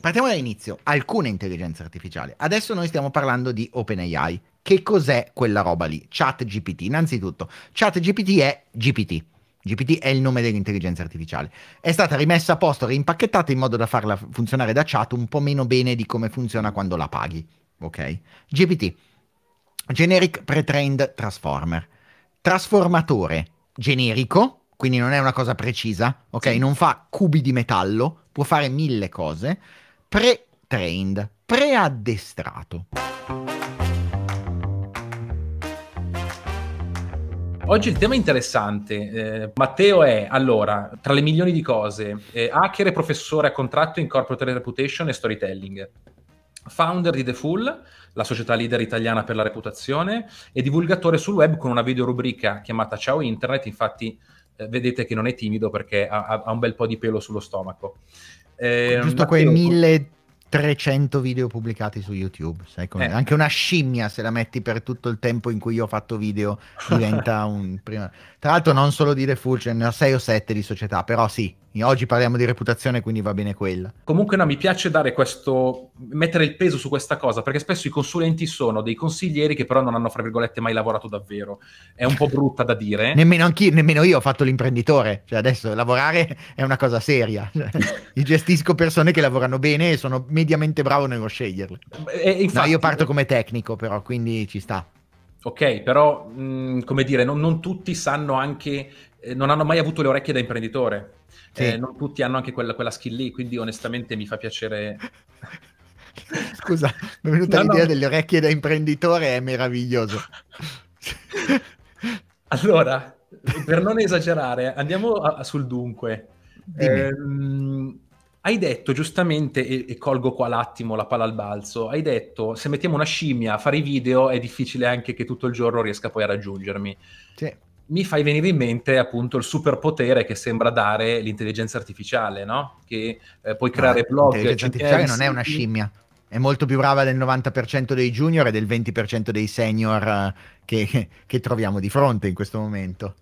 partiamo dall'inizio, alcune intelligenze artificiali. Adesso noi stiamo parlando di OpenAI. Che cos'è quella roba lì? ChatGPT. Innanzitutto, ChatGPT è GPT. GPT è il nome dell'intelligenza artificiale. È stata rimessa a posto, rimpacchettata in modo da farla funzionare da chat un po' meno bene di come funziona quando la paghi. Ok? GPT. Generic Pre-trained Transformer. Trasformatore generico, quindi non è una cosa precisa, ok? Sì. Non fa cubi di metallo, può fare 1000 cose. Pre-trained, preaddestrato. Oggi il tema è interessante. Matteo è, allora, tra le milioni di cose, hacker e professore a contratto in corporate reputation e storytelling, founder di The Fool, la società leader italiana per la reputazione, e divulgatore sul web con una videorubrica chiamata Ciao Internet. Infatti vedete che non è timido perché ha un bel po' di pelo sullo stomaco. Giusto Matteo, quei 1300 video pubblicati su YouTube, sai com'è? Anche una scimmia, se la metti per tutto il tempo in cui io ho fatto video, diventa un... Prima... Tra l'altro non solo di The Fool, ce ne ho 6 o 7 di società, però sì, oggi parliamo di reputazione, quindi va bene quella. Comunque no, mi piace dare questo, mettere il peso su questa cosa, perché spesso i consulenti sono dei consiglieri che però non hanno, fra virgolette, mai lavorato davvero. È un po' brutta da dire. Nemmeno io ho fatto l'imprenditore, cioè adesso lavorare è una cosa seria. Io gestisco persone che lavorano bene e sono mediamente bravo nello sceglierle. Infatti, no, io parto come tecnico, però, quindi ci sta. Ok, però, come dire, non tutti sanno anche... non hanno mai avuto le orecchie da imprenditore. Sì. Non tutti hanno anche quella skill lì, quindi onestamente mi fa piacere. Scusa, mi è venuta l'idea delle orecchie da imprenditore, è meraviglioso. Allora, per non esagerare, andiamo sul dunque. Hai detto giustamente, e colgo qua l'attimo la palla al balzo, hai detto se mettiamo una scimmia a fare i video è difficile anche che tutto il giorno riesca poi a raggiungermi. Sì. Mi fai venire in mente appunto il superpotere che sembra dare l'intelligenza artificiale, no? Che puoi creare blog. L'intelligenza artificiale non è una scimmia, è molto più brava del 90% dei junior e del 20% dei senior che troviamo di fronte in questo momento.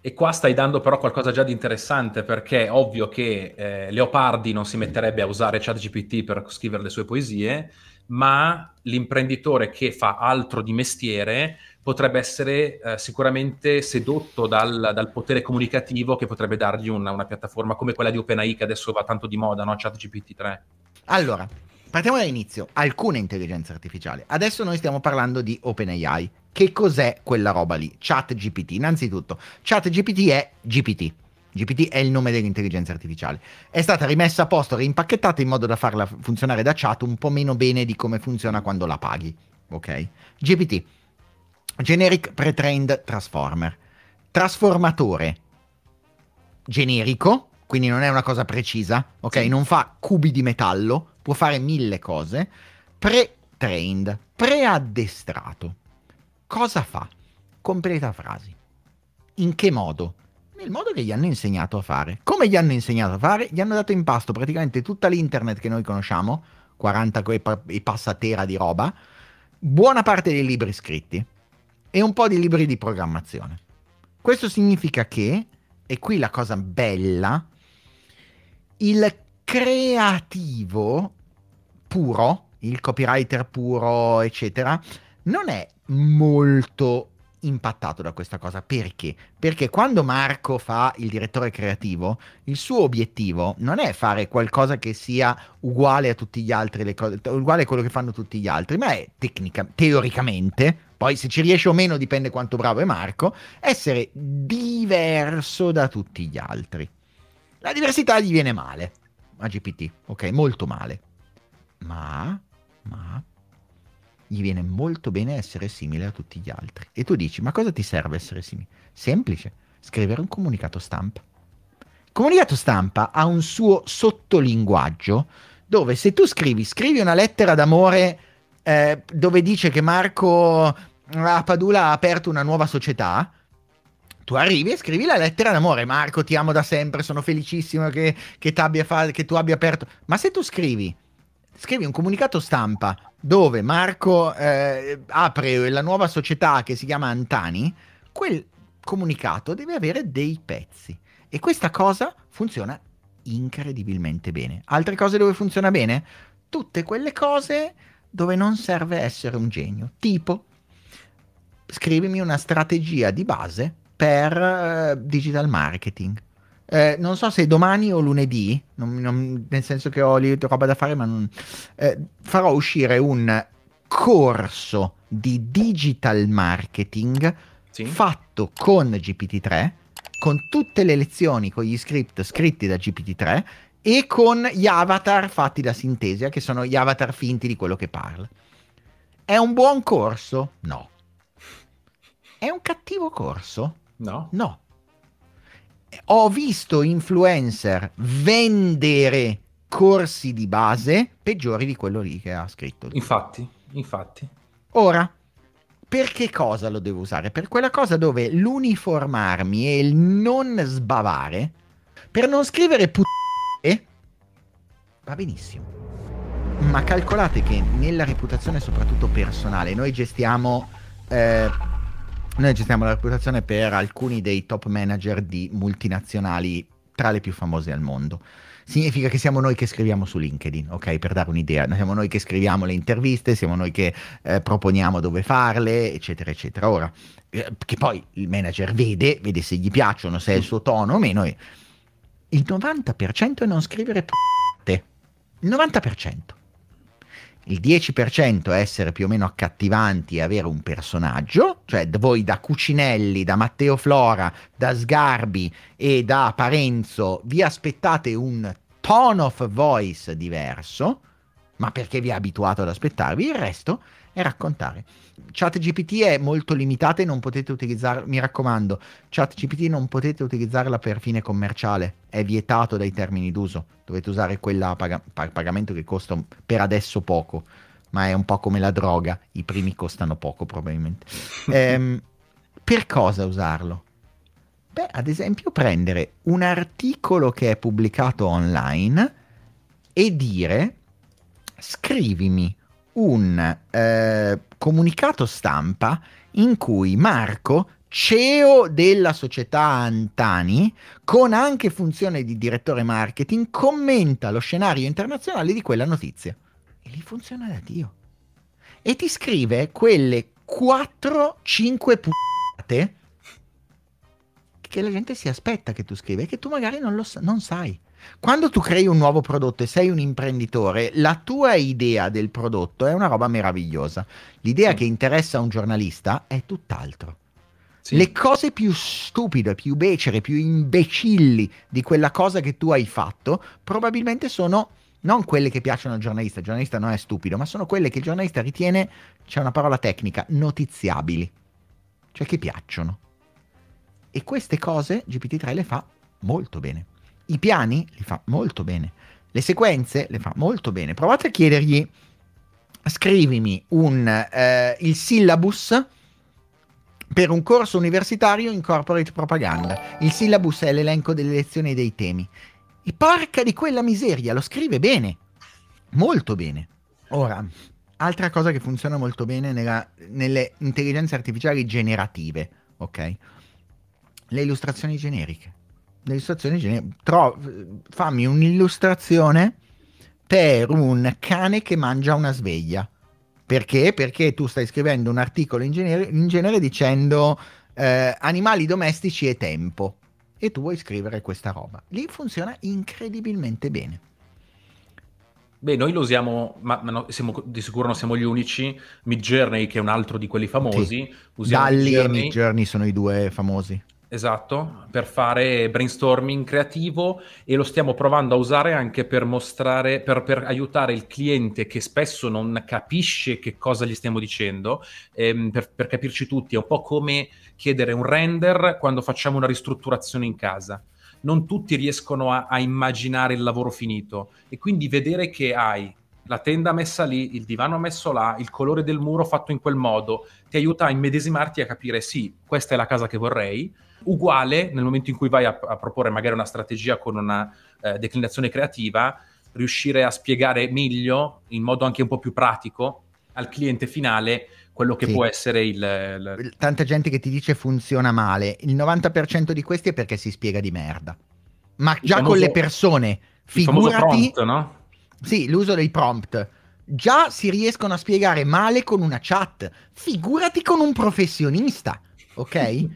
E qua stai dando però qualcosa già di interessante, perché è ovvio che Leopardi non si metterebbe a usare ChatGPT per scrivere le sue poesie, ma l'imprenditore che fa altro di mestiere potrebbe essere sicuramente sedotto dal potere comunicativo che potrebbe dargli una piattaforma come quella di OpenAI, che adesso va tanto di moda, no? ChatGPT 3. Allora, partiamo dall'inizio. Alcune intelligenze artificiali. Adesso noi stiamo parlando di OpenAI. Che cos'è quella roba lì? ChatGPT. Innanzitutto, ChatGPT è GPT. GPT è il nome dell'intelligenza artificiale. È stata rimessa a posto, rimpacchettata in modo da farla funzionare da chat un po' meno bene di come funziona quando la paghi. Ok? GPT. Generic Pre-trained Transformer. Trasformatore generico, quindi non è una cosa precisa, ok? Sì. Non fa cubi di metallo, può fare 1000 cose. Pre-trained, preaddestrato. Cosa fa? Completa frasi. In che modo? Nel modo che gli hanno insegnato a fare. Come gli hanno insegnato a fare? Gli hanno dato in pasto praticamente tutta l'internet che noi conosciamo, 40 e passatera di roba, buona parte dei libri scritti e un po' di libri di programmazione. Questo significa che, e qui la cosa bella, il creativo puro, il copywriter puro, eccetera, non è molto impattato da questa cosa. Perché? Perché quando Marco fa il direttore creativo, il suo obiettivo non è fare qualcosa che sia uguale a tutti gli altri, uguale a quello che fanno tutti gli altri, ma è teoricamente, poi se ci riesce o meno dipende quanto bravo è Marco, essere diverso da tutti gli altri. La diversità gli viene male a GPT, ok, molto male, ma gli viene molto bene essere simile a tutti gli altri. E tu dici, ma cosa ti serve essere simile? Semplice, scrivere un comunicato stampa. Il comunicato stampa ha un suo sottolinguaggio, dove se tu scrivi una lettera d'amore dove dice che Marco a Padula ha aperto una nuova società, tu arrivi e scrivi la lettera d'amore. Marco, ti amo da sempre, sono felicissimo che tu abbia aperto... Ma se tu scrivi un comunicato stampa dove Marco apre la nuova società che si chiama Antani, quel comunicato deve avere dei pezzi. E questa cosa funziona incredibilmente bene. Altre cose dove funziona bene? Tutte quelle cose dove non serve essere un genio, tipo scrivimi una strategia di base per digital marketing. Non so se domani o lunedì, nel senso che ho lì roba da fare, ma non, farò uscire un corso di digital marketing, sì, fatto con GPT-3, con tutte le lezioni, con gli script scritti da GPT-3 e con gli avatar fatti da Sintesia, che sono gli avatar finti di quello che parla. È un buon corso? No. È un cattivo corso? No. No. Ho visto influencer vendere corsi di base peggiori di quello lì che ha scritto. Infatti. Ora, per che cosa lo devo usare? Per quella cosa dove l'uniformarmi e il non sbavare, per non scrivere puttane, va benissimo. Ma calcolate che nella reputazione, soprattutto personale, noi gestiamo la reputazione per alcuni dei top manager di multinazionali tra le più famose al mondo. Significa che siamo noi che scriviamo su LinkedIn, ok? Per dare un'idea, siamo noi che scriviamo le interviste, siamo noi che proponiamo dove farle, eccetera, eccetera. Ora, che poi il manager vede se gli piacciono, se è il suo tono o meno. Il 90% è non scrivere p***te. Il 90%. Il 10% è essere più o meno accattivanti e avere un personaggio, cioè voi da Cucinelli, da Matteo Flora, da Sgarbi e da Parenzo vi aspettate un tone of voice diverso, ma perché vi ha abituato ad aspettarvi, il resto è raccontare. ChatGPT è molto limitata e non potete utilizzarla, mi raccomando, ChatGPT non potete utilizzarla per fine commerciale, è vietato dai termini d'uso, dovete usare quella a pagamento che costa per adesso poco, ma è un po' come la droga, i primi costano poco probabilmente. Per cosa usarlo? Beh, ad esempio prendere un articolo che è pubblicato online e dire scrivimi un comunicato stampa in cui Marco, CEO della società Antani, con anche funzione di direttore marketing, commenta lo scenario internazionale di quella notizia. E lì funziona da Dio. E ti scrive quelle 4-5 puntate che la gente si aspetta che tu scriva e che tu magari non sai. Quando tu crei un nuovo prodotto e sei un imprenditore, la tua idea del prodotto è una roba meravigliosa. L'idea che interessa a un giornalista è tutt'altro. Sì. Le cose più stupide, più becere, più imbecilli di quella cosa che tu hai fatto probabilmente sono non quelle che piacciono al giornalista. Il giornalista non è stupido, ma sono quelle che il giornalista ritiene, c'è una parola tecnica, notiziabili. Cioè che piacciono. E queste cose GPT-3 le fa molto bene. I piani li fa molto bene, le sequenze le fa molto bene. Provate a chiedergli, scrivimi il syllabus per un corso universitario in corporate propaganda. Il syllabus è l'elenco delle lezioni e dei temi. E porca di quella miseria, lo scrive bene, molto bene. Ora, altra cosa che funziona molto bene nelle intelligenze artificiali generative, ok? Le illustrazioni generiche. Fammi un'illustrazione per un cane che mangia una sveglia. Perché? Perché tu stai scrivendo un articolo in genere dicendo animali domestici e tempo, e tu vuoi scrivere questa roba. Lì funziona incredibilmente bene. Beh, noi lo usiamo, ma no, di sicuro non siamo gli unici. Midjourney, che è un altro di quelli famosi, sì. DALL-E e Midjourney sono i due famosi. Esatto, per fare brainstorming creativo, e lo stiamo provando a usare anche per mostrare, per aiutare il cliente che spesso non capisce che cosa gli stiamo dicendo, per capirci tutti. È un po' come chiedere un render quando facciamo una ristrutturazione in casa. Non tutti riescono a immaginare il lavoro finito, e quindi vedere che hai la tenda messa lì, il divano messo là, il colore del muro fatto in quel modo, ti aiuta a immedesimarti, a capire sì, questa è la casa che vorrei. Uguale, nel momento in cui vai a proporre magari una strategia con una declinazione creativa, riuscire a spiegare meglio, in modo anche un po' più pratico, al cliente finale quello che può essere il... Tanta gente che ti dice funziona male, il 90% di questi è perché si spiega di merda. ma già famoso, con le persone, figurati, prompt, no? Sì, l'uso dei prompt. Già si riescono a spiegare male con una chat, figurati con un professionista, ok?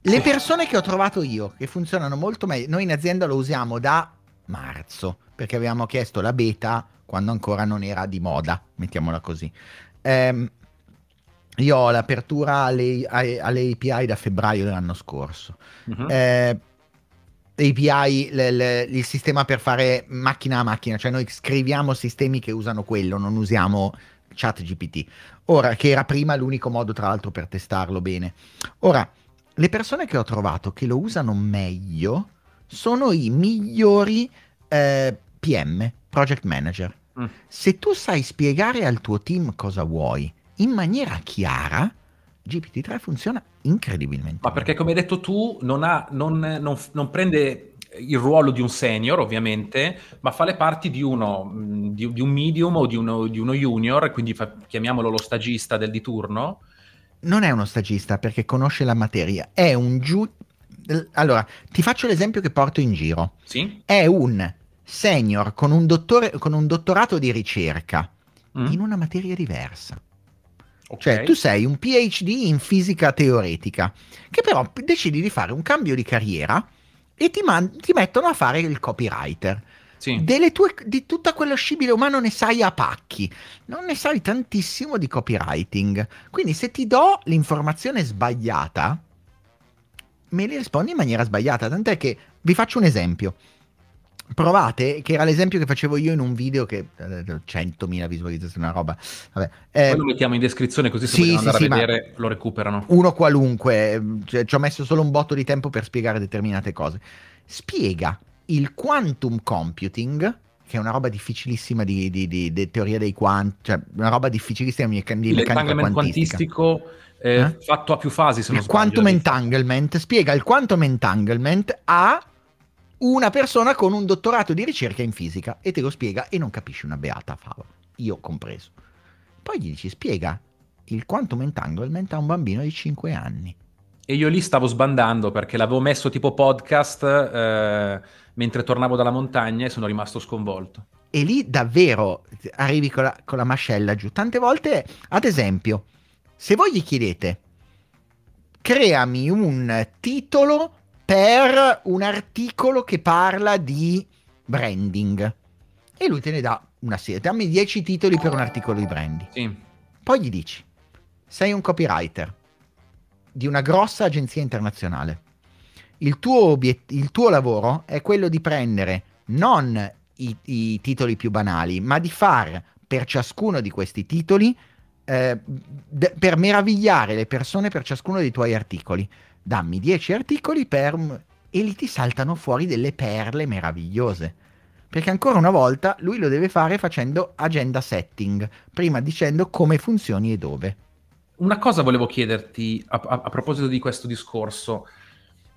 Le persone che ho trovato io, che funzionano molto meglio, noi in azienda lo usiamo da marzo, perché avevamo chiesto la beta quando ancora non era di moda, mettiamola così. Io ho l'apertura alle API da febbraio dell'anno scorso. Uh-huh. API, il sistema per fare macchina a macchina, cioè noi scriviamo sistemi che usano quello, non usiamo ChatGPT. Ora, che era prima l'unico modo tra l'altro per testarlo bene. Ora, le persone che ho trovato che lo usano meglio sono i migliori PM, Project Manager. Mm. Se tu sai spiegare al tuo team cosa vuoi in maniera chiara, GPT-3 funziona incredibilmente. Ma perché, come hai detto tu, non prende il ruolo di un senior, ovviamente, ma fa le parti di un medium o di uno junior, quindi chiamiamolo lo stagista di turno. Non è uno stagista perché conosce la materia, è un allora, ti faccio l'esempio che porto in giro. Sì? È un senior con un dottorato di ricerca in una materia diversa. Okay. Cioè tu sei un PhD in fisica teoretica che però decidi di fare un cambio di carriera e ti mettono a fare il copywriter. Sì. Di tutta quello scibile umano ne sai a pacchi, non ne sai tantissimo di copywriting, quindi se ti do l'informazione sbagliata me li rispondi in maniera sbagliata. Tant'è che vi faccio un esempio, provate, che era l'esempio che facevo io in un video che 100.000 visualizzazioni, una roba. Vabbè. Poi lo mettiamo in descrizione così se vogliono andare a vedere lo recuperano. Uno qualunque, cioè, ci ho messo solo un botto di tempo per spiegare determinate cose. Spiega il quantum computing, che è una roba difficilissima di teoria dei quanti, cioè una roba difficilissima di meccanica quantistico fatto a più fasi, se non sbaglio. Il quantum entanglement, spiega il quantum entanglement a una persona con un dottorato di ricerca in fisica e te lo spiega e non capisci una beata favola, io compreso. Poi gli dici spiega il quantum entanglement a un bambino di 5 anni. E io lì stavo sbandando perché l'avevo messo tipo podcast mentre tornavo dalla montagna e sono rimasto sconvolto. E lì davvero arrivi con la mascella giù. Tante volte, ad esempio, se voi gli chiedete creami un titolo per un articolo che parla di branding e lui te ne dà una serie, dammi 10 titoli per un articolo di branding. Sì. Poi gli dici sei un copywriter di una grossa agenzia internazionale, il tuo lavoro è quello di prendere non i titoli più banali ma di far per ciascuno di questi titoli per meravigliare le persone per ciascuno dei tuoi articoli. Dammi 10 articoli per... e lì ti saltano fuori delle perle meravigliose. Perché ancora una volta lui lo deve fare facendo agenda setting, prima dicendo come funzioni e dove. Una cosa volevo chiederti a proposito di questo discorso.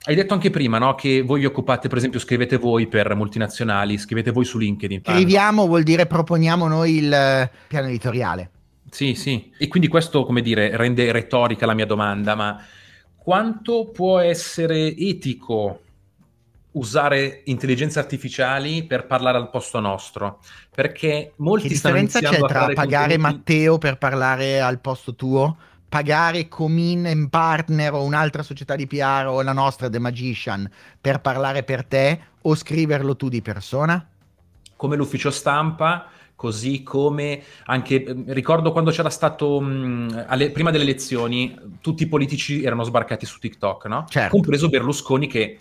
Hai detto anche prima, no, che voi vi occupate, per esempio, scrivete voi per multinazionali, scrivete voi su LinkedIn. Scriviamo vuol dire proponiamo noi il piano editoriale. Sì, sì. E quindi questo, come dire, rende retorica la mia domanda, ma... quanto può essere etico usare intelligenze artificiali per parlare al posto nostro? Perché molti che differenza c'è tra pagare Matteo per parlare al posto tuo, pagare Comin and Partner o un'altra società di PR o la nostra The Magician per parlare per te o scriverlo tu di persona? Come l'ufficio stampa, così come anche, ricordo quando c'era stato, prima delle elezioni, tutti i politici erano sbarcati su TikTok, no? Certo. Compreso Berlusconi, che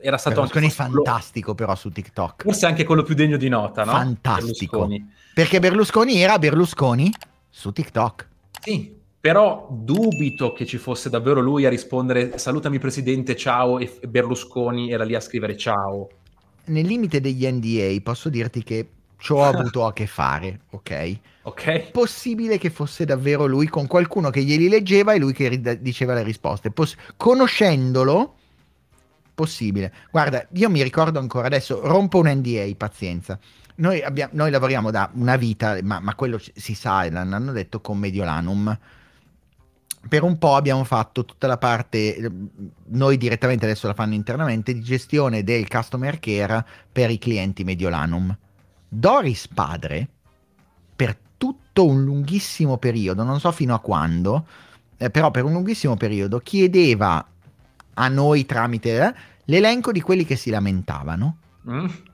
era stato Berlusconi anche... Berlusconi fantastico però su TikTok. Forse anche quello più degno di nota, no? Fantastico. Berlusconi. Perché Berlusconi era Berlusconi su TikTok. Sì, però dubito che ci fosse davvero lui a rispondere salutami presidente, ciao, e Berlusconi era lì a scrivere ciao. Nel limite degli NDA posso dirti che ci ho avuto a che fare, ok? Ok. Possibile che fosse davvero lui con qualcuno che glieli leggeva e lui che diceva le risposte. Conoscendolo, possibile. Guarda, io mi ricordo ancora adesso, rompo un NDA, pazienza. Noi lavoriamo da una vita, ma quello si sa, l'hanno detto, con Mediolanum. per un po' abbiamo fatto tutta la parte, noi direttamente adesso la fanno internamente, di gestione del customer care per i clienti Mediolanum. Doris padre, per tutto un lunghissimo periodo, non so fino a quando, però per un lunghissimo periodo, chiedeva a noi tramite l'elenco di quelli che si lamentavano,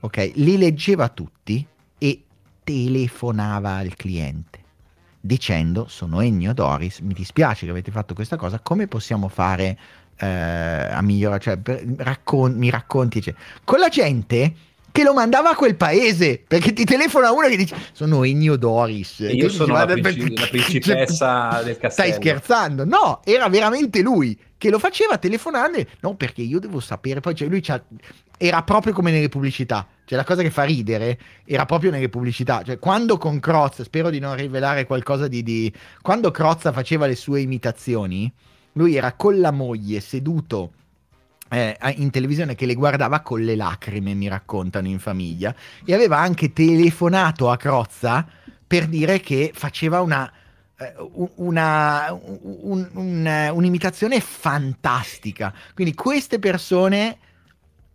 ok? Li leggeva tutti e telefonava al cliente dicendo: sono Ennio Doris, mi dispiace che avete fatto questa cosa, come possiamo fare a migliorare, cioè, mi racconti, cioè, con la gente che lo mandava a quel paese, perché ti telefona uno che dice: sono Ennio Doris e io sono la principessa del castello. Stai scherzando? No, era veramente lui che lo faceva telefonando. No, perché io devo sapere, poi cioè, lui era proprio come nelle pubblicità, cioè la cosa che fa ridere era proprio nelle pubblicità, cioè quando con Crozza, spero di non rivelare qualcosa di quando Crozza faceva le sue imitazioni, lui era con la moglie seduto in televisione che le guardava con le lacrime, mi raccontano in famiglia, e aveva anche telefonato a Crozza per dire che faceva un'imitazione fantastica. Quindi queste persone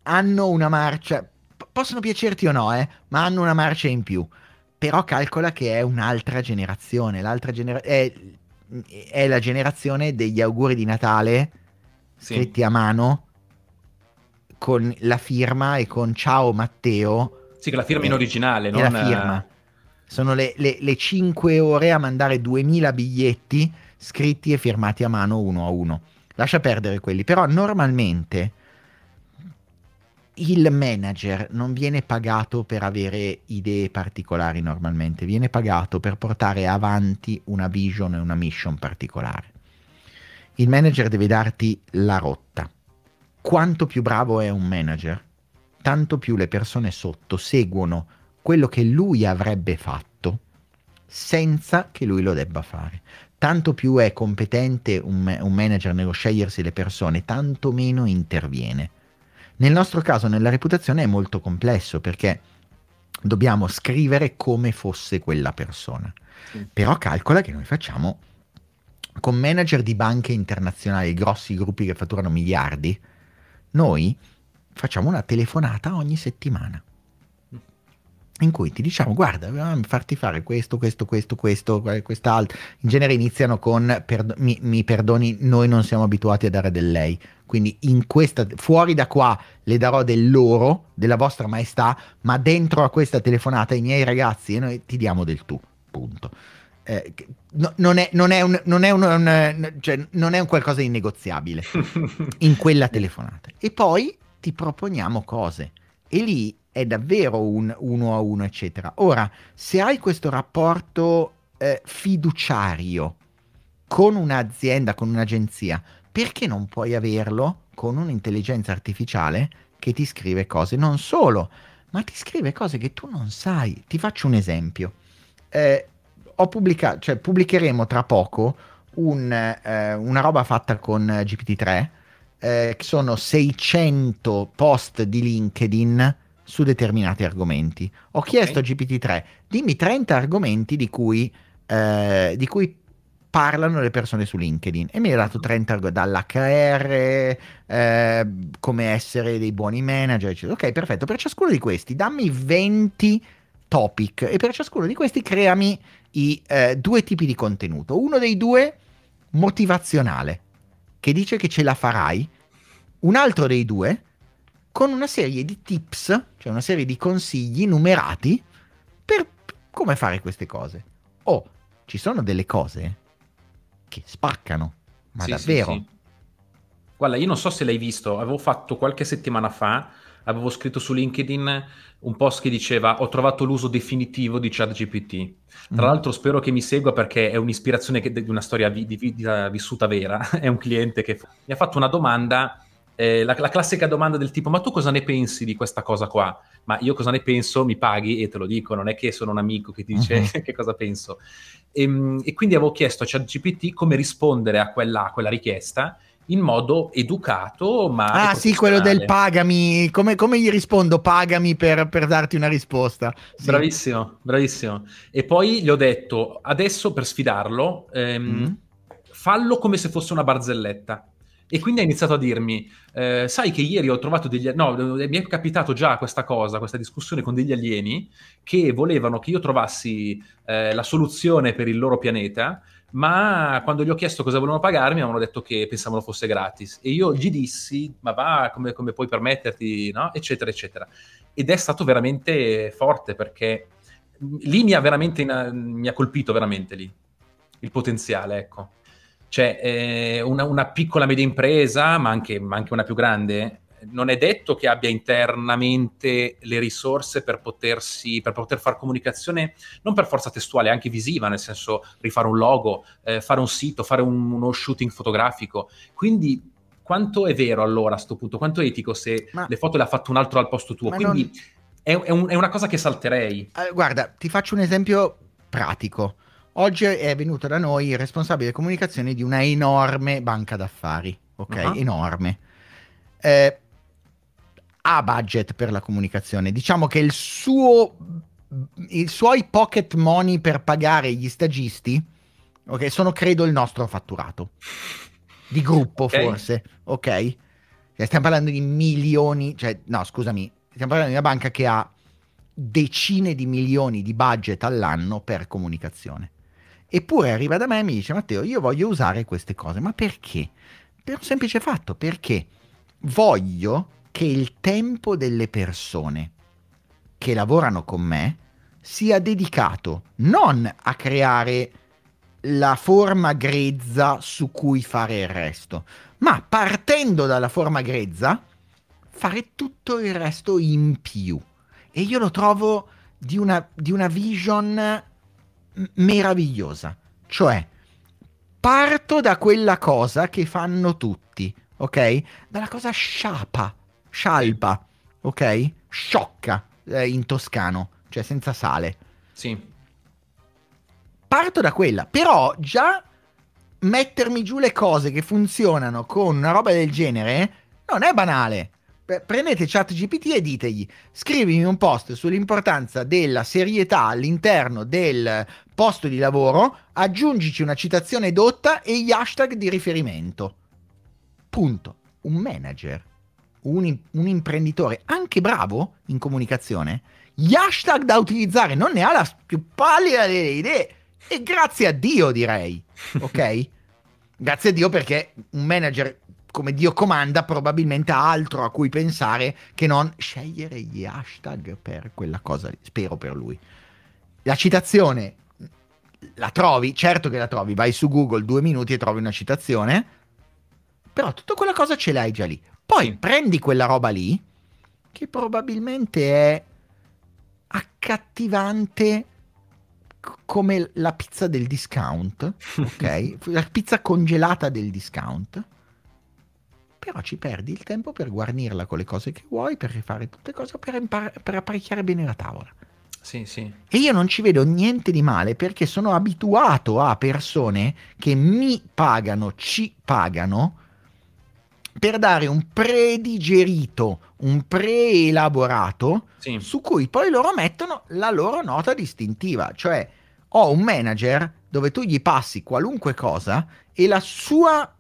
hanno una marcia, possono piacerti o no, ma hanno una marcia in più. Però calcola che è un'altra generazione, è la generazione degli auguri di Natale scritti a mano con la firma e con Ciao Matteo. Sì, che la firma in originale, non la firma. Sono le 5 ore a mandare 2000 biglietti scritti e firmati a mano uno a uno. Lascia perdere quelli. Però normalmente il manager non viene pagato per avere idee particolari, normalmente viene pagato per portare avanti una vision e una mission particolare. Il manager deve darti la rotta. Quanto più bravo è un manager, tanto più le persone sotto seguono quello che lui avrebbe fatto senza che lui lo debba fare. Tanto più è competente un manager nello scegliersi le persone, tanto meno interviene. Nel nostro caso, nella reputazione, è molto complesso perché dobbiamo scrivere come fosse quella persona. Sì. Però calcola che noi facciamo con manager di banche internazionali, grossi gruppi che fatturano miliardi, noi facciamo una telefonata ogni settimana in cui ti diciamo: guarda, dobbiamo farti fare questo, quest'altro. In genere iniziano con mi perdoni, noi non siamo abituati a dare del lei, quindi in questa, fuori da qua le darò del loro, della vostra maestà, ma dentro a questa telefonata i miei ragazzi e noi ti diamo del tu, punto. No, non è un qualcosa di negoziabile in quella telefonata, e poi ti proponiamo cose e lì è davvero un uno a uno, eccetera. Ora, se hai questo rapporto fiduciario con un'azienda, con un'agenzia, perché non puoi averlo con un'intelligenza artificiale che ti scrive cose? Non solo, ma ti scrive cose che tu non sai. Ti faccio un esempio. Pubblicheremo tra poco una roba fatta con GPT-3, che sono 600 post di LinkedIn su determinati argomenti. Ho chiesto a GPT-3: dimmi 30 argomenti di cui parlano le persone su LinkedIn, e mi ha dato 30 argomenti, dall'HR, come essere dei buoni manager, eccetera. Ok, perfetto, per ciascuno di questi dammi 20 topic e per ciascuno di questi creami i due tipi di contenuto. Uno dei due motivazionale, che dice che ce la farai, un altro dei due con una serie di tips, cioè una serie di consigli numerati per come fare queste cose. Oh, ci sono delle cose che spaccano, ma sì, davvero. Sì. Guarda, io non so se l'hai visto, avevo fatto qualche settimana fa, avevo scritto su LinkedIn un post che diceva: ho trovato l'uso definitivo di ChatGPT. Tra l'altro spero che mi segua, perché è un'ispirazione di una storia vissuta vera. È un cliente che mi ha fatto una domanda, la classica domanda del tipo: ma tu cosa ne pensi di questa cosa qua? Ma io cosa ne penso? Mi paghi e te lo dico, non è che sono un amico che ti dice che cosa penso. E quindi avevo chiesto a ChatGPT come rispondere a quella richiesta in modo educato, ma sì, quello del pagami, come gli rispondo pagami per darti una risposta. Sì. Bravissimo, bravissimo. E poi gli ho detto: adesso, per sfidarlo, fallo come se fosse una barzelletta. E quindi ha iniziato a dirmi, sai che ieri ho trovato degli... No, mi è capitato già questa cosa, questa discussione con degli alieni che volevano che io trovassi la soluzione per il loro pianeta, ma quando gli ho chiesto cosa volevano pagarmi, mi hanno detto che pensavano fosse gratis. E io gli dissi, ma va, come puoi permetterti, no? Eccetera, eccetera. Ed è stato veramente forte, perché lì mi ha colpito veramente lì, il potenziale, ecco. Cioè una piccola media impresa, ma anche una più grande, non è detto che abbia internamente le risorse per poter fare comunicazione, non per forza testuale, anche visiva, nel senso rifare un logo, fare un sito, fare uno shooting fotografico. Quindi quanto è vero allora a sto punto? Quanto è etico se le foto le ha fatto un altro al posto tuo? Quindi è una cosa che salterei. Guarda, ti faccio un esempio pratico. Oggi è venuto da noi il responsabile comunicazione di una enorme banca d'affari, ok? Uh-huh. Enorme. Ha budget per la comunicazione. Diciamo che i suoi pocket money per pagare gli stagisti, ok, sono credo il nostro fatturato. Di gruppo, okay. Forse, ok? Cioè, stiamo parlando di milioni, cioè, no, scusami, stiamo parlando di una banca che ha decine di milioni di budget all'anno per comunicazione. Eppure arriva da me e mi dice: Matteo, io voglio usare queste cose. Ma perché? Per un semplice fatto, perché voglio che il tempo delle persone che lavorano con me sia dedicato non a creare la forma grezza su cui fare il resto, ma partendo dalla forma grezza fare tutto il resto in più. E io lo trovo di una vision meravigliosa. Cioè, parto da quella cosa che fanno tutti, ok? Dalla cosa scialba, ok? Sciocca, in toscano, cioè senza sale. Sì. Parto da quella, però già mettermi giù le cose che funzionano con una roba del genere non è banale. Prendete ChatGPT e ditegli: scrivimi un post sull'importanza della serietà all'interno del posto di lavoro, aggiungici una citazione dotta e gli hashtag di riferimento. Punto. Un manager, un imprenditore, anche bravo in comunicazione, gli hashtag da utilizzare non ne ha la più pallida delle idee, e grazie a Dio, direi, ok? Grazie a Dio, perché un manager come Dio comanda probabilmente ha altro a cui pensare che non scegliere gli hashtag per quella cosa lì. Spero per lui. La citazione la trovi, certo che la trovi, vai su Google 2 minuti e trovi una citazione, però tutta quella cosa ce l'hai già lì. Poi prendi quella roba lì, che probabilmente è accattivante come la pizza del discount, ok? La pizza congelata del discount, però ci perdi il tempo per guarnirla con le cose che vuoi, per rifare tutte cose, per apparecchiare bene la tavola. Sì, sì. E io non ci vedo niente di male, perché sono abituato a persone che ci pagano, per dare un predigerito, un preelaborato, sì, su cui poi loro mettono la loro nota distintiva. Cioè, ho un manager dove tu gli passi qualunque cosa e il suo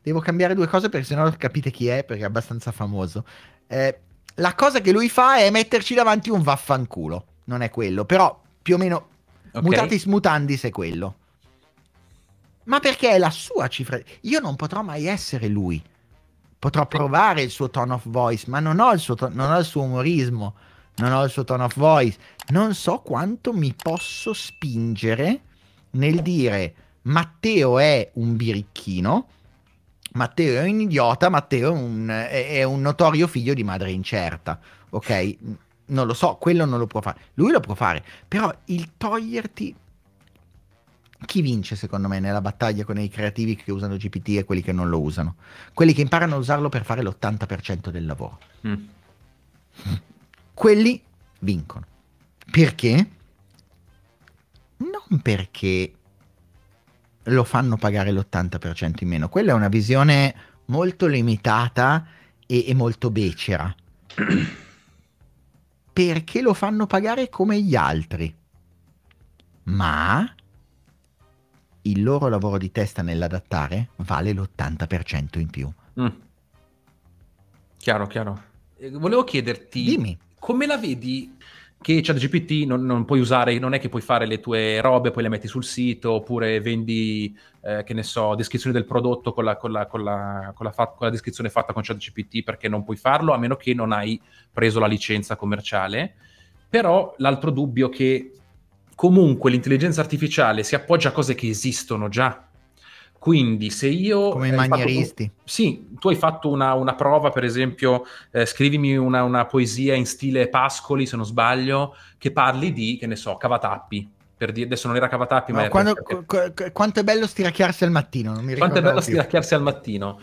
devo cambiare due cose perché sennò capite chi è, perché è abbastanza famoso. La cosa che lui fa è metterci davanti un vaffanculo. Non è quello, però più o meno, okay, mutatis mutandis è quello. Ma perché è la sua cifra. Io non potrò mai essere lui. Potrò provare il suo tone of voice, ma non ho il suo non ho il suo umorismo, non ho il suo tone of voice. Non so quanto mi posso spingere nel dire: Matteo è un birichino, Matteo è un idiota, Matteo è un notorio figlio di madre incerta, ok? Non lo so, quello non lo può fare, lui lo può fare, però il toglierti... Chi vince secondo me nella battaglia con i creativi che usano GPT e quelli che non lo usano? Quelli che imparano a usarlo per fare l'80% del lavoro. Quelli vincono. Perché? Non perché lo fanno pagare l'80% in meno. Quella è una visione molto limitata e molto becera. Perché lo fanno pagare come gli altri. Ma il loro lavoro di testa nell'adattare vale l'80% in più. Chiaro, chiaro. Volevo chiederti, dimmi, come la vedi che ChatGPT non puoi usare, non è che puoi fare le tue robe, poi le metti sul sito, oppure vendi, che ne so, descrizione del prodotto con la descrizione fatta con ChatGPT, perché non puoi farlo a meno che non hai preso la licenza commerciale. Però l'altro dubbio è che comunque l'intelligenza artificiale si appoggia a cose che esistono già. Quindi se io... Come i manieristi. Sì, tu hai fatto una prova, per esempio, scrivimi una poesia in stile Pascoli, se non sbaglio, che parli di, che ne so, cavatappi. Per dire, adesso non era cavatappi, no, ma... Quanto è bello stiracchiarsi al mattino, non mi ricordo. Quanto è bello stiracchiarsi al mattino.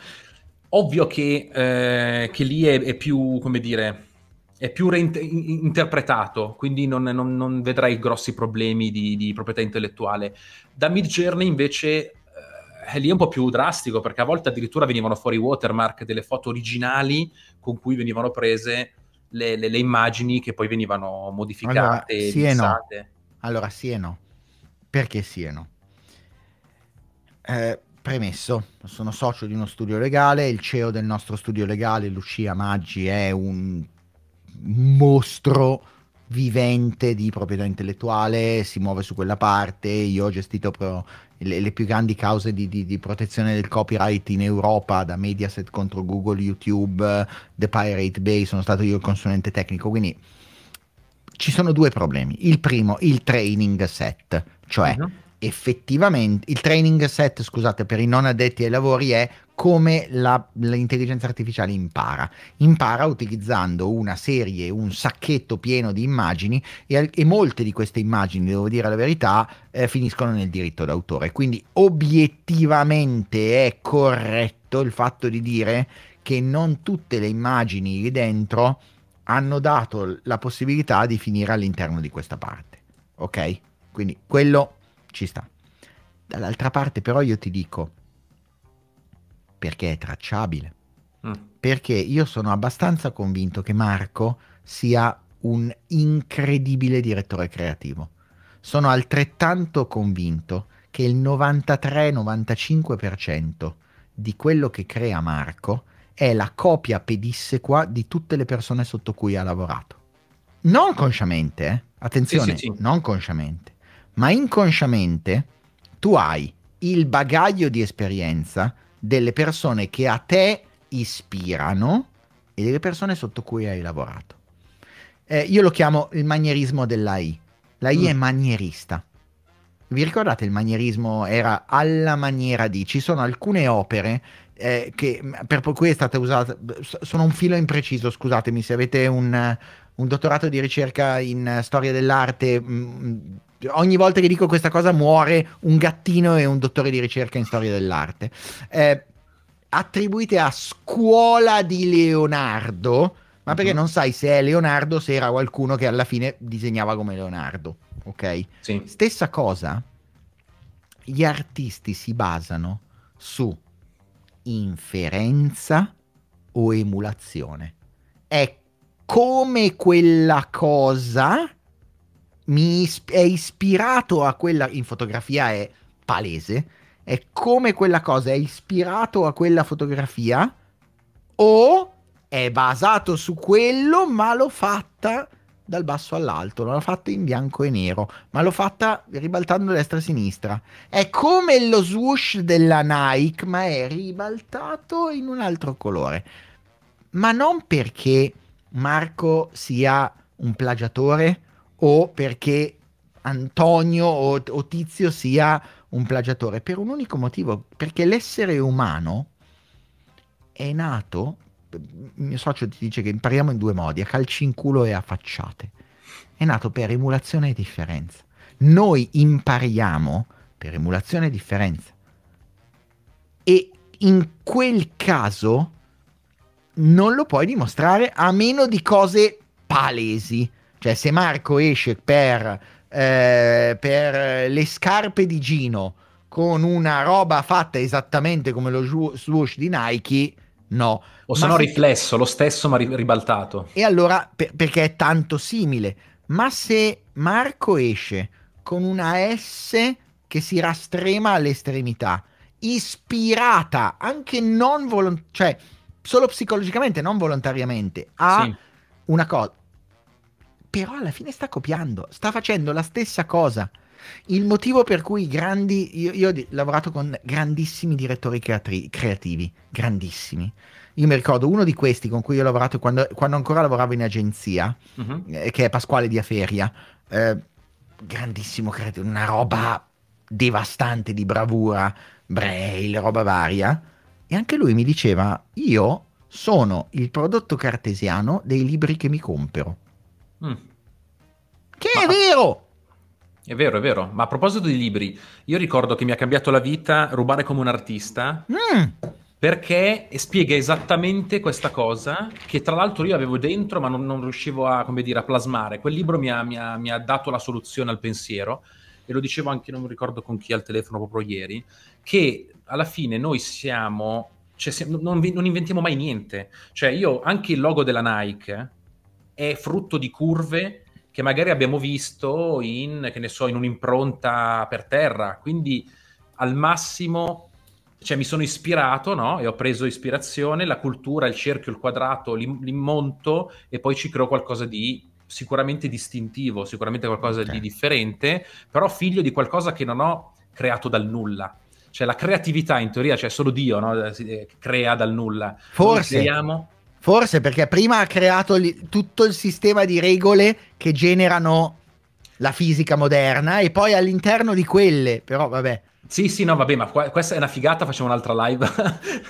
Ovvio che lì è più, come dire... è più reinterpretato, quindi non vedrai grossi problemi di proprietà intellettuale. Da Midjourney invece lì è un po' più drastico, perché a volte addirittura venivano fuori watermark delle foto originali con cui venivano prese le immagini che poi venivano modificate. Allora sì e no. Perché sì e no? Premesso, sono socio di uno studio legale, il CEO del nostro studio legale, Lucia Maggi, è un mostro vivente di proprietà intellettuale, si muove su quella parte. Io ho gestito le più grandi cause di protezione del copyright in Europa, da Mediaset contro Google, YouTube, The Pirate Bay, sono stato io il consulente tecnico. Quindi ci sono due problemi. Il primo, il training set, cioè effettivamente il training set, scusate, per i non addetti ai lavori, è come l'intelligenza artificiale impara utilizzando un sacchetto pieno di immagini, e molte di queste immagini, devo dire la verità, finiscono nel diritto d'autore. Quindi obiettivamente è corretto il fatto di dire che non tutte le immagini lì dentro hanno dato la possibilità di finire all'interno di questa parte, ok? Quindi quello ci sta. Dall'altra parte però io ti dico, perché è tracciabile, perché io sono abbastanza convinto che Marco sia un incredibile direttore creativo. Sono altrettanto convinto che il 93-95% di quello che crea Marco è la copia pedissequa di tutte le persone sotto cui ha lavorato. Non consciamente, attenzione, sì. Non consciamente, ma inconsciamente tu hai il bagaglio di esperienza delle persone che a te ispirano e delle persone sotto cui hai lavorato. Io lo chiamo il manierismo dell'AI. L'AI è manierista. Vi ricordate il manierismo? Era alla maniera di... Ci sono alcune opere che per cui è stata usata... Sono un filo impreciso, scusatemi, se avete un dottorato di ricerca in storia dell'arte... ogni volta che dico questa cosa muore un gattino e un dottore di ricerca in storia dell'arte. Attribuite a scuola di Leonardo, ma perché non sai se è Leonardo, se era qualcuno che alla fine disegnava come Leonardo, ok? Sì. Stessa cosa, gli artisti si basano su inferenza o emulazione. È come quella cosa... è ispirato a quella, in fotografia è palese, è come quella cosa è ispirato a quella fotografia, o è basato su quello, ma l'ho fatta dal basso all'alto, non l'ho fatta in bianco e nero, ma l'ho fatta ribaltando destra e sinistra. È come lo swoosh della Nike, ma è ribaltato in un altro colore. Ma non perché Marco sia un plagiatore, o perché Antonio o Tizio sia un plagiatore, per un unico motivo, perché l'essere umano è nato, il mio socio ti dice che impariamo in due modi, a calci in culo e a facciate, è nato per emulazione e differenza. Noi impariamo per emulazione e differenza, e in quel caso non lo puoi dimostrare a meno di cose palesi. Cioè, se Marco esce per le scarpe di Gino con una roba fatta esattamente come lo swoosh di Nike, no. O se no riflesso, lo stesso ma ribaltato. E allora, perché è tanto simile. Ma se Marco esce con una S che si rastrema all'estremità, ispirata anche non cioè solo psicologicamente, non volontariamente, a sì. una cosa. Però alla fine sta copiando, sta facendo la stessa cosa. Il motivo per cui i grandi... Io ho lavorato con grandissimi direttori creativi, grandissimi. Io mi ricordo uno di questi con cui ho lavorato quando ancora lavoravo in agenzia, che è Pasquale Diaferia, grandissimo creativo, una roba devastante di bravura, braille, roba varia. E anche lui mi diceva, io sono il prodotto cartesiano dei libri che mi compro. Che è vero! È vero, è vero. Ma a proposito di libri, io ricordo che mi ha cambiato la vita Rubare come un artista, perché spiega esattamente questa cosa che tra l'altro io avevo dentro ma non riuscivo a, come dire, a plasmare. Quel libro mi ha dato la soluzione al pensiero, e lo dicevo anche, non mi ricordo con chi al telefono proprio ieri, che alla fine noi siamo, cioè, non inventiamo mai niente. Cioè io, anche il logo della Nike è frutto di curve che magari abbiamo visto in, che ne so, in un'impronta per terra. Quindi al massimo, cioè, mi sono ispirato, no? E ho preso ispirazione, la cultura, il cerchio, il quadrato, l'immonto, e poi ci creo qualcosa di sicuramente distintivo, sicuramente qualcosa di differente, però figlio di qualcosa che non ho creato dal nulla. Cioè la creatività, in teoria, cioè solo Dio, no? Crea dal nulla. Forse... Forse perché prima ha creato tutto il sistema di regole che generano la fisica moderna, e poi all'interno di quelle, però vabbè. Sì, sì, no, vabbè, ma questa è una figata, facciamo un'altra live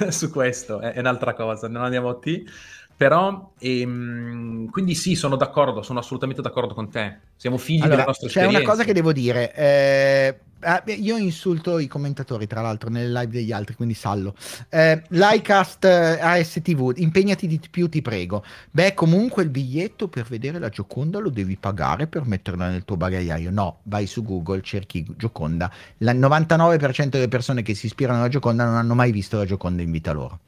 su questo, è un'altra cosa, non andiamo a T. Però, quindi sì, sono d'accordo, sono assolutamente d'accordo con te. Siamo figli della nostra esperienza. C'è una cosa che devo dire, io insulto i commentatori, tra l'altro, nelle live degli altri, quindi sallo. Likecast ASTV, impegnati di più, ti prego. Beh, comunque il biglietto per vedere la Gioconda lo devi pagare per metterla nel tuo bagagliaio. No, vai su Google, cerchi Gioconda. Il 99% delle persone che si ispirano alla Gioconda non hanno mai visto la Gioconda in vita loro.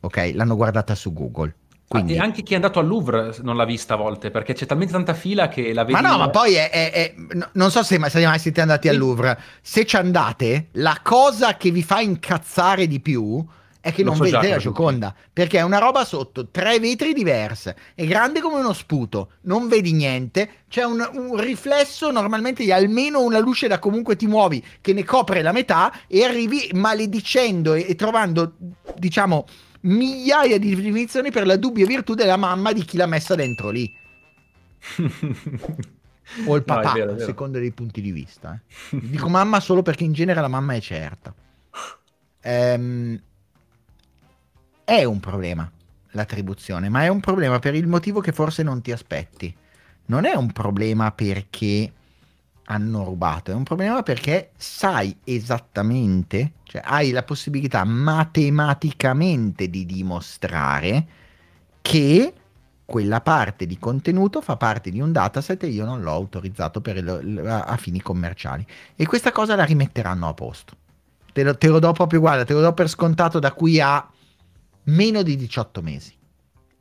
Ok, l'hanno guardata su Google. Quindi... anche chi è andato al Louvre non l'ha vista a volte, perché c'è talmente tanta fila che la vedi... Ma no, ma poi non so se mai siete andati al Louvre. Se ci andate, la cosa che vi fa incazzare di più è che non vedete la Gioconda, perché è una roba sotto tre vetri diverse, è grande come uno sputo, non vedi niente, c'è un riflesso, normalmente almeno una luce da comunque ti muovi, che ne copre la metà, e arrivi maledicendo e trovando, diciamo... migliaia di definizioni per la dubbia virtù della mamma di chi l'ha messa dentro lì o il papà, no, è vero, è vero. Secondo dei punti di vista, eh. Dico mamma solo perché in genere la mamma è certa. È un problema l'attribuzione, ma è un problema per il motivo che forse non ti aspetti. Non è un problema perché hanno rubato, è un problema perché sai esattamente, cioè hai la possibilità matematicamente di dimostrare che quella parte di contenuto fa parte di un dataset e io non l'ho autorizzato per a fini commerciali, e questa cosa la rimetteranno a posto. Te lo do proprio, guarda, te lo do per scontato da qui a meno di 18 mesi,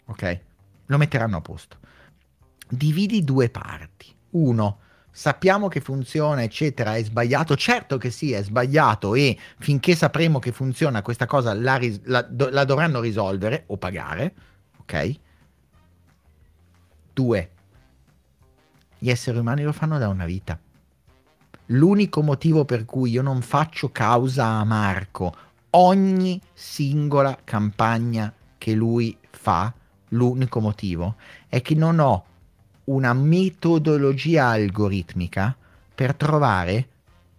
ok? Lo metteranno a posto. Dividi due parti. Uno, sappiamo che funziona, eccetera, è sbagliato, certo che sì, è sbagliato, e finché sapremo che funziona questa cosa la dovranno risolvere o pagare, ok? Due, gli esseri umani lo fanno da una vita. L'unico motivo per cui io non faccio causa a Marco, ogni singola campagna che lui fa, l'unico motivo è che non ho una metodologia algoritmica per trovare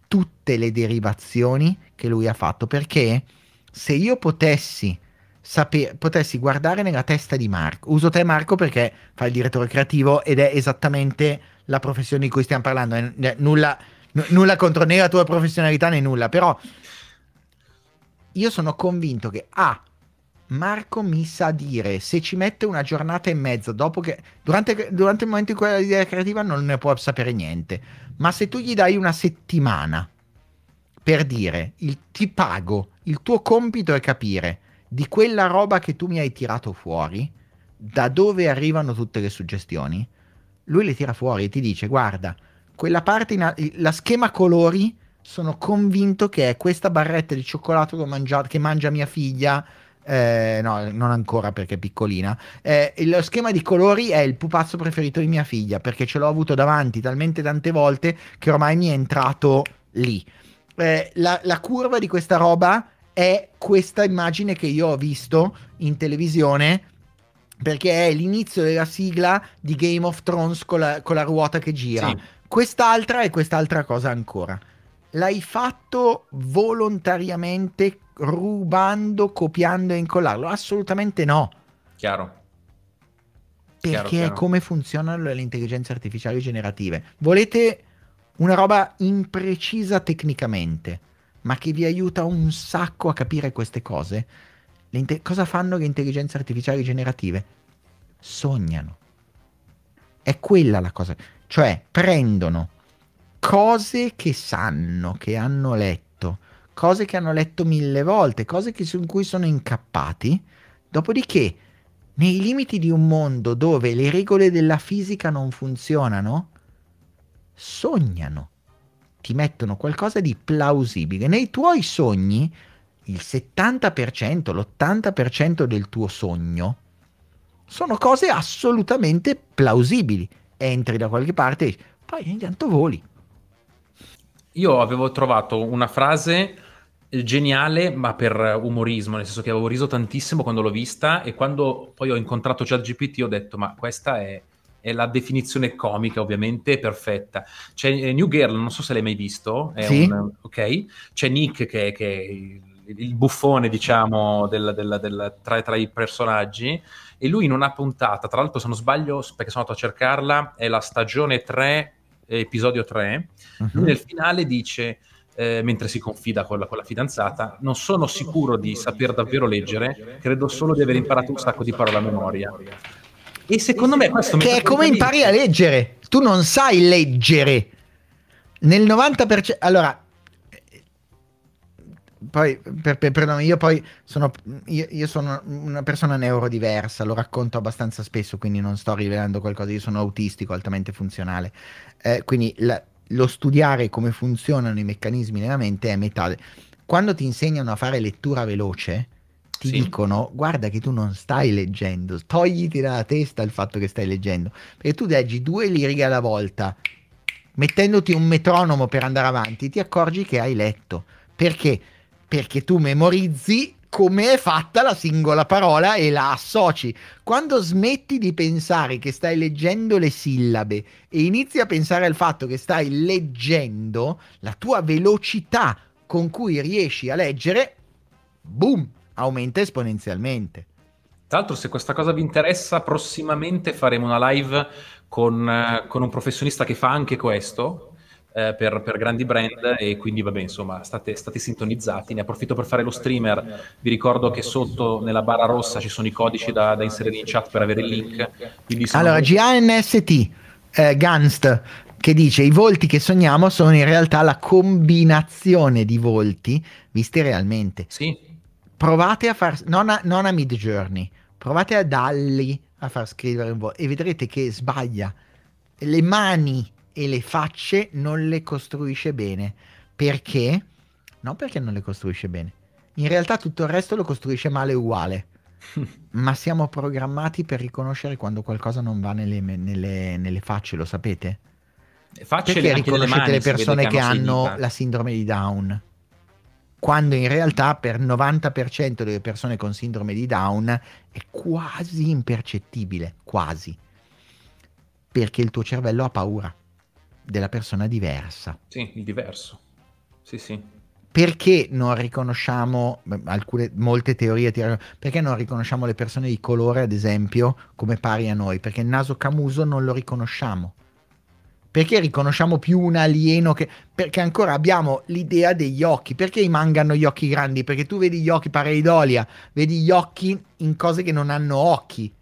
tutte le derivazioni che lui ha fatto, perché se io potessi guardare nella testa di Marco, uso te Marco perché fai il direttore creativo ed è esattamente la professione di cui stiamo parlando, nulla contro né la tua professionalità né nulla, però io sono convinto che Marco mi sa dire se ci mette una giornata e mezza dopo che durante il momento in cui ha l'idea creativa non ne può sapere niente, ma se tu gli dai una settimana per dire ti pago, il tuo compito è capire di quella roba che tu mi hai tirato fuori da dove arrivano tutte le suggestioni, lui le tira fuori e ti dice guarda, quella parte la schema colori sono convinto che è questa barretta di cioccolato che mangia mia figlia. No, non ancora perché è piccolina. Lo schema di colori è il pupazzo preferito di mia figlia, perché ce l'ho avuto davanti talmente tante volte che ormai mi è entrato lì. La curva di questa roba è questa immagine che io ho visto in televisione, perché è l'inizio della sigla di Game of Thrones con la ruota che gira. Sì. Quest'altra è quest'altra cosa ancora. L'hai fatto volontariamente, rubando, copiando e incollarlo? Assolutamente no. Chiaro. Perché è come funzionano le intelligenze artificiali generative. Volete una roba imprecisa tecnicamente, ma che vi aiuta un sacco a capire queste cose? Cosa fanno le intelligenze artificiali generative? Sognano. È quella la cosa. Cioè, prendono cose che sanno, che hanno letto, cose che hanno letto 1000 volte, cose su cui sono incappati, dopodiché, nei limiti di un mondo dove le regole della fisica non funzionano, sognano, ti mettono qualcosa di plausibile. Nei tuoi sogni, il 70%, l'80% del tuo sogno, sono cose assolutamente plausibili. Entri da qualche parte e poi intanto voli. Io avevo trovato una frase geniale, ma per umorismo, nel senso che avevo riso tantissimo quando l'ho vista, e quando poi ho incontrato ChatGPT ho detto, ma questa è la definizione comica, ovviamente, perfetta. C'è New Girl, non so se l'hai mai visto. È sì. Ok. C'è Nick, che è il buffone, diciamo, tra i personaggi, e lui in una puntata, tra l'altro se non sbaglio, perché sono andato a cercarla, è la stagione 3, episodio 3, lui nel finale dice, mentre si confida con la fidanzata, non sono sicuro di saper davvero leggere, credo solo di aver imparato un sacco di parole a memoria. E secondo me questo... Che è come impari a leggere, tu non sai leggere. Nel 90%... Allora... Poi, perdone, io sono una persona neurodiversa, lo racconto abbastanza spesso, quindi non sto rivelando qualcosa. Io sono autistico, altamente funzionale, quindi lo studiare come funzionano i meccanismi nella mente è metà. Quando ti insegnano a fare lettura veloce, ti dicono, guarda che tu non stai leggendo, togliti dalla testa il fatto che stai leggendo, perché tu leggi 2 righe alla volta, mettendoti un metronomo per andare avanti, ti accorgi che hai letto. Perché? Perché tu memorizzi come è fatta la singola parola e la associ. Quando smetti di pensare che stai leggendo le sillabe e inizi a pensare al fatto che stai leggendo, la tua velocità con cui riesci a leggere, boom, aumenta esponenzialmente. Tra l'altro, se questa cosa vi interessa, prossimamente faremo una live con un professionista che fa anche questo. Per grandi brand, e quindi vabbè, insomma, state sintonizzati. Ne approfitto per fare lo streamer. Vi ricordo che sotto nella barra rossa ci sono i codici da inserire in chat per avere il link. Allora, GANST, GANST, che dice: i volti che sogniamo sono in realtà la combinazione di volti visti realmente. Sì. Provate a far, non a Midjourney, provate a DALL-E a far scrivere un volto e vedrete che sbaglia. Le mani e le facce non le costruisce bene. Perché? Non perché non le costruisce bene. In realtà tutto il resto lo costruisce male uguale. Ma siamo programmati per riconoscere quando qualcosa non va nelle facce, lo sapete? Perché riconoscete le persone che hanno la sindrome di Down? Quando in realtà per il 90% delle persone con sindrome di Down è quasi impercettibile, quasi. Perché il tuo cervello ha paura della persona diversa. Sì, il diverso. Sì, sì. Perché non riconosciamo molte teorie, perché non riconosciamo le persone di colore, ad esempio, come pari a noi? Perché il naso camuso non lo riconosciamo. Perché riconosciamo più un alieno che... Perché ancora abbiamo l'idea degli occhi. Perché i manga hanno gli occhi grandi? Perché tu vedi gli occhi pareidolia, vedi gli occhi in cose che non hanno occhi.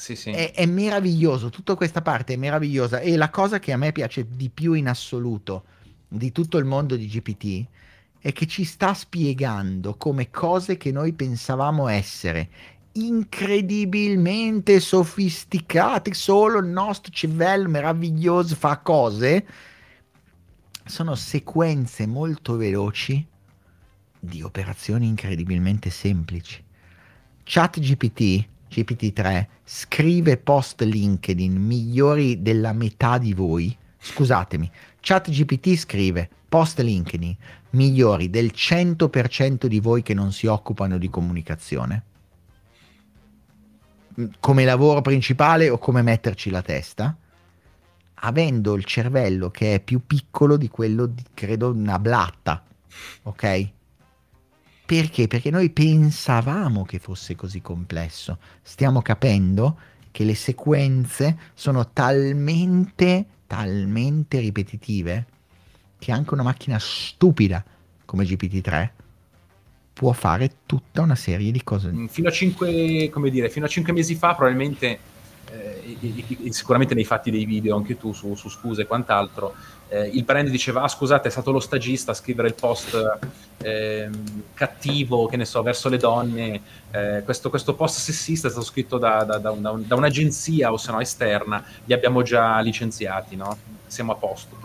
Sì, sì. È meraviglioso, tutta questa parte è meravigliosa, e la cosa che a me piace di più in assoluto di tutto il mondo di GPT è che ci sta spiegando come cose che noi pensavamo essere incredibilmente sofisticate, solo il nostro cervello meraviglioso fa cose, sono sequenze molto veloci di operazioni incredibilmente semplici. ChatGPT, GPT-3, scrive post LinkedIn migliori della metà di voi. Scusatemi, ChatGPT scrive post LinkedIn migliori del 100% di voi che non si occupano di comunicazione come lavoro principale o come metterci la testa, avendo il cervello che è più piccolo di quello di, credo, una blatta, ok? Perché? Perché noi pensavamo che fosse così complesso. Stiamo capendo che le sequenze sono talmente ripetitive che anche una macchina stupida come GPT-3 può fare tutta una serie di cose. Fino a 5 mesi fa probabilmente, sicuramente nei fatti dei video anche tu su scuse e quant'altro, il brand diceva: ah, scusate, è stato lo stagista a scrivere il post cattivo, che ne so, verso le donne, questo post sessista è stato scritto da un'agenzia o se no esterna, li abbiamo già licenziati, no? Siamo a posto,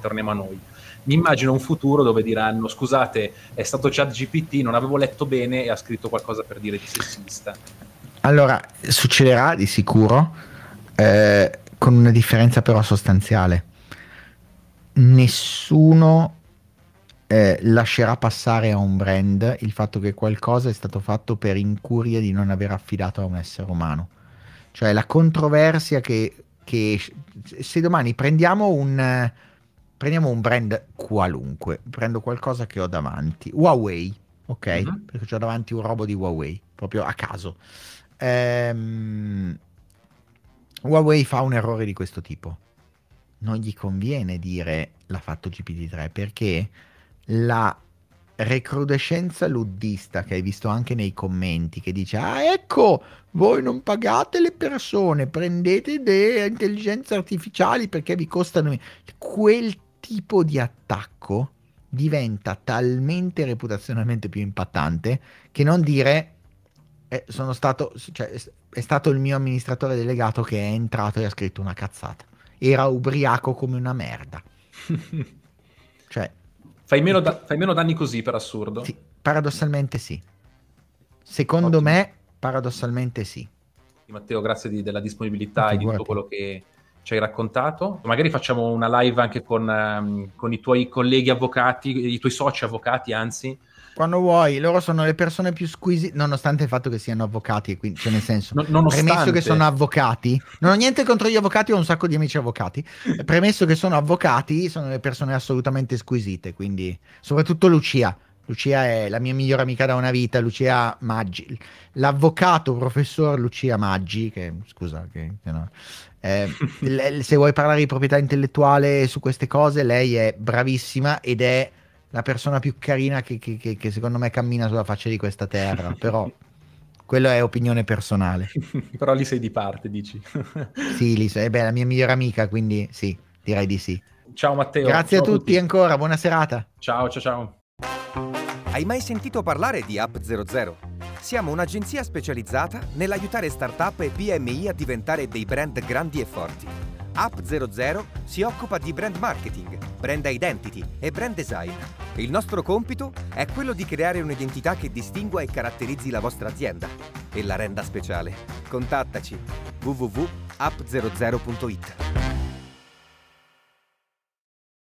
torniamo a noi. Mi immagino un futuro dove diranno: scusate, è stato ChatGPT, non avevo letto bene e ha scritto qualcosa per dire di sessista. Allora, succederà di sicuro, con una differenza però sostanziale. Nessuno lascerà passare a un brand il fatto che qualcosa è stato fatto per incuria di non aver affidato a un essere umano. Cioè la controversia che se domani prendiamo un brand qualunque, prendo qualcosa che ho davanti, Huawei, ok? Uh-huh. Perché ho davanti un robot di Huawei, proprio a caso. Huawei fa un errore di questo tipo. Non gli conviene dire l'ha fatto GPT-3, perché la recrudescenza luddista che hai visto anche nei commenti, che dice: ah, ecco, voi non pagate le persone, prendete delle intelligenze artificiali perché vi costano. Quel tipo di attacco diventa talmente reputazionalmente più impattante che non dire è stato il mio amministratore delegato che è entrato e ha scritto una cazzata, era ubriaco come una merda. Cioè fai meno danni così, per assurdo. Sì, paradossalmente sì. Secondo Ottimo. Me paradossalmente sì. Matteo, grazie della disponibilità e di tutto quello che ci hai raccontato. Magari facciamo una live anche con i tuoi colleghi avvocati, i tuoi soci avvocati, anzi. Quando vuoi, loro sono le persone più squisite, nonostante il fatto che siano avvocati, quindi, cioè nel senso, premesso che sono avvocati, non ho niente contro gli avvocati, ho un sacco di amici avvocati, premesso che sono avvocati, sono le persone assolutamente squisite, quindi, soprattutto Lucia è la mia migliore amica da una vita, Lucia Maggi, l'avvocato professor Lucia Maggi, che scusa, che no. Se vuoi parlare di proprietà intellettuale su queste cose, lei è bravissima ed è la persona più carina che secondo me cammina sulla faccia di questa terra, però quello è opinione personale. Però lì sei di parte, dici? Sì, lì sei, beh, la mia migliore amica, quindi sì, direi di sì. Ciao Matteo. Grazie a tutti ancora, buona serata. Ciao. Hai mai sentito parlare di App00? Siamo un'agenzia specializzata nell'aiutare startup e PMI a diventare dei brand grandi e forti. App00 si occupa di brand marketing, brand identity e brand design. Il nostro compito è quello di creare un'identità che distingua e caratterizzi la vostra azienda e la renda speciale. Contattaci www.app00.it.